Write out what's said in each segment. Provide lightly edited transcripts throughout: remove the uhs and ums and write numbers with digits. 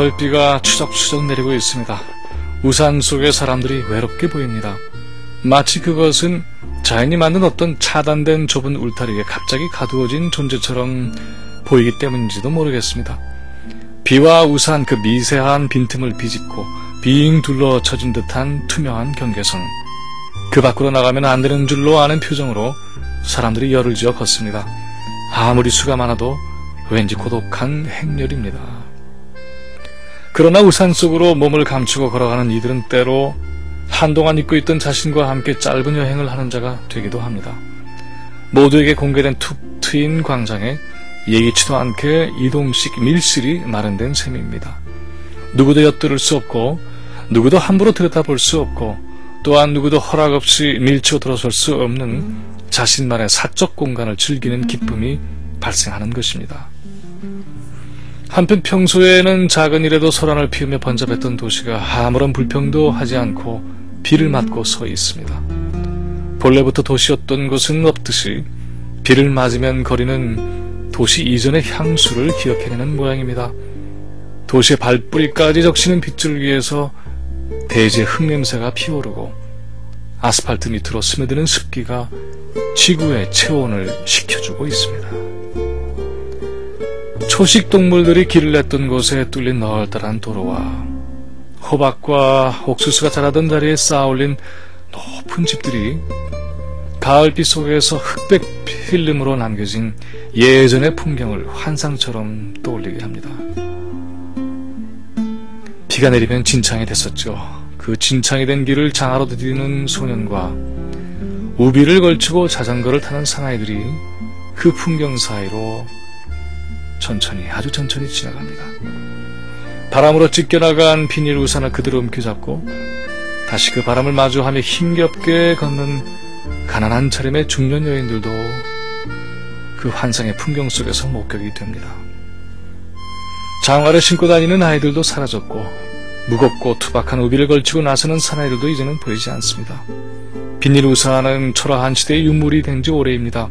가을비가 추적추적 내리고 있습니다. 우산 속의 사람들이 외롭게 보입니다. 마치 그것은 자연이 만든 어떤 차단된 좁은 울타리에 갑자기 가두어진 존재처럼 보이기 때문인지도 모르겠습니다. 비와 우산 그 미세한 빈틈을 비집고 빙 둘러쳐진 듯한 투명한 경계선, 그 밖으로 나가면 안 되는 줄로 아는 표정으로 사람들이 열을 지어 걷습니다. 아무리 수가 많아도 왠지 고독한 행렬입니다. 그러나 우산 속으로 몸을 감추고 걸어가는 이들은 때로 한동안 잊고 있던 자신과 함께 짧은 여행을 하는 자가 되기도 합니다. 모두에게 공개된 툭 트인 광장에 예기치도 않게 이동식 밀실이 마련된 셈입니다. 누구도 엿들을 수 없고, 누구도 함부로 들여다볼 수 없고, 또한 누구도 허락 없이 밀치고 들어설 수 없는 자신만의 사적 공간을 즐기는 기쁨이 발생하는 것입니다. 한편 평소에는 작은 일에도 소란을 피우며 번잡했던 도시가 아무런 불평도 하지 않고 비를 맞고 서 있습니다. 본래부터 도시였던 곳은 없듯이 비를 맞으면 거리는 도시 이전의 향수를 기억해내는 모양입니다. 도시의 발뿌리까지 적시는 빗줄기에서 대지의 흙냄새가 피어오르고 아스팔트 밑으로 스며드는 습기가 지구의 체온을 식혀주고 있습니다. 초식 동물들이 길을 냈던 곳에 뚫린 널따란 도로와 호박과 옥수수가 자라던 자리에 쌓아올린 높은 집들이 가을빛 속에서 흑백 필름으로 남겨진 예전의 풍경을 환상처럼 떠올리게 합니다. 비가 내리면 진창이 됐었죠. 그 진창이 된 길을 장화로 디디는 소년과 우비를 걸치고 자전거를 타는 사나이들이 그 풍경 사이로 천천히, 아주 천천히 지나갑니다. 바람으로 찢겨나간 비닐 우산을 그대로 움켜잡고 다시 그 바람을 마주하며 힘겹게 걷는 가난한 차림의 중년 여인들도 그 환상의 풍경 속에서 목격이 됩니다. 장화를 신고 다니는 아이들도 사라졌고, 무겁고 투박한 우비를 걸치고 나서는 사나이들도 이제는 보이지 않습니다. 비닐 우산은 초라한 시대의 유물이 된 지 오래입니다.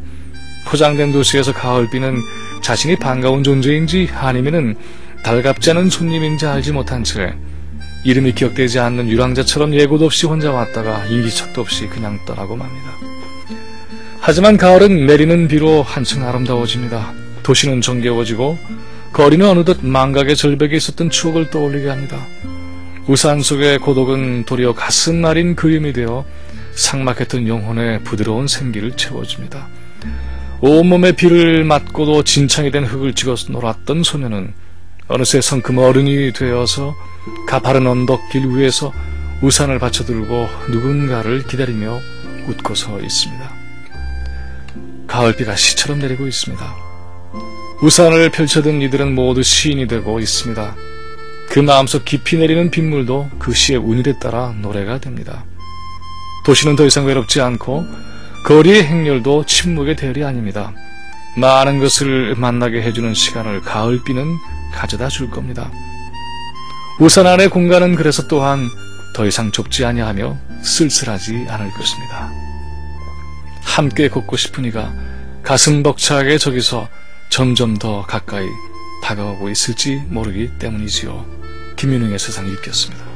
포장된 도시에서 가을비는 자신이 반가운 존재인지 아니면은 달갑지 않은 손님인지 알지 못한 채 이름이 기억되지 않는 유랑자처럼 예고도 없이 혼자 왔다가 인기척도 없이 그냥 떠나고 맙니다. 하지만 가을은 내리는 비로 한층 아름다워집니다. 도시는 정겨워지고 거리는 어느덧 망각의 절벽에 있었던 추억을 떠올리게 합니다. 우산 속의 고독은 도리어 가슴 마린 그림이 되어 삭막했던 영혼의 부드러운 생기를 채워줍니다. 온몸에 비를 맞고도 진창이 된 흙을 찍어 놀았던 소녀는 어느새 성큼 어른이 되어서 가파른 언덕길 위에서 우산을 받쳐들고 누군가를 기다리며 웃고 서 있습니다. 가을비가 시처럼 내리고 있습니다. 우산을 펼쳐든 이들은 모두 시인이 되고 있습니다. 그 마음속 깊이 내리는 빗물도 그 시의 운율에 따라 노래가 됩니다. 도시는 더 이상 외롭지 않고 거리의 행렬도 침묵의 대열이 아닙니다. 많은 것을 만나게 해주는 시간을 가을비는 가져다 줄 겁니다. 우산 안의 공간은 그래서 또한 더 이상 좁지 아니하며 쓸쓸하지 않을 것입니다. 함께 걷고 싶은 이가 가슴 벅차게 저기서 점점 더 가까이 다가오고 있을지 모르기 때문이지요. 김윤웅의 세상읽기였습니다.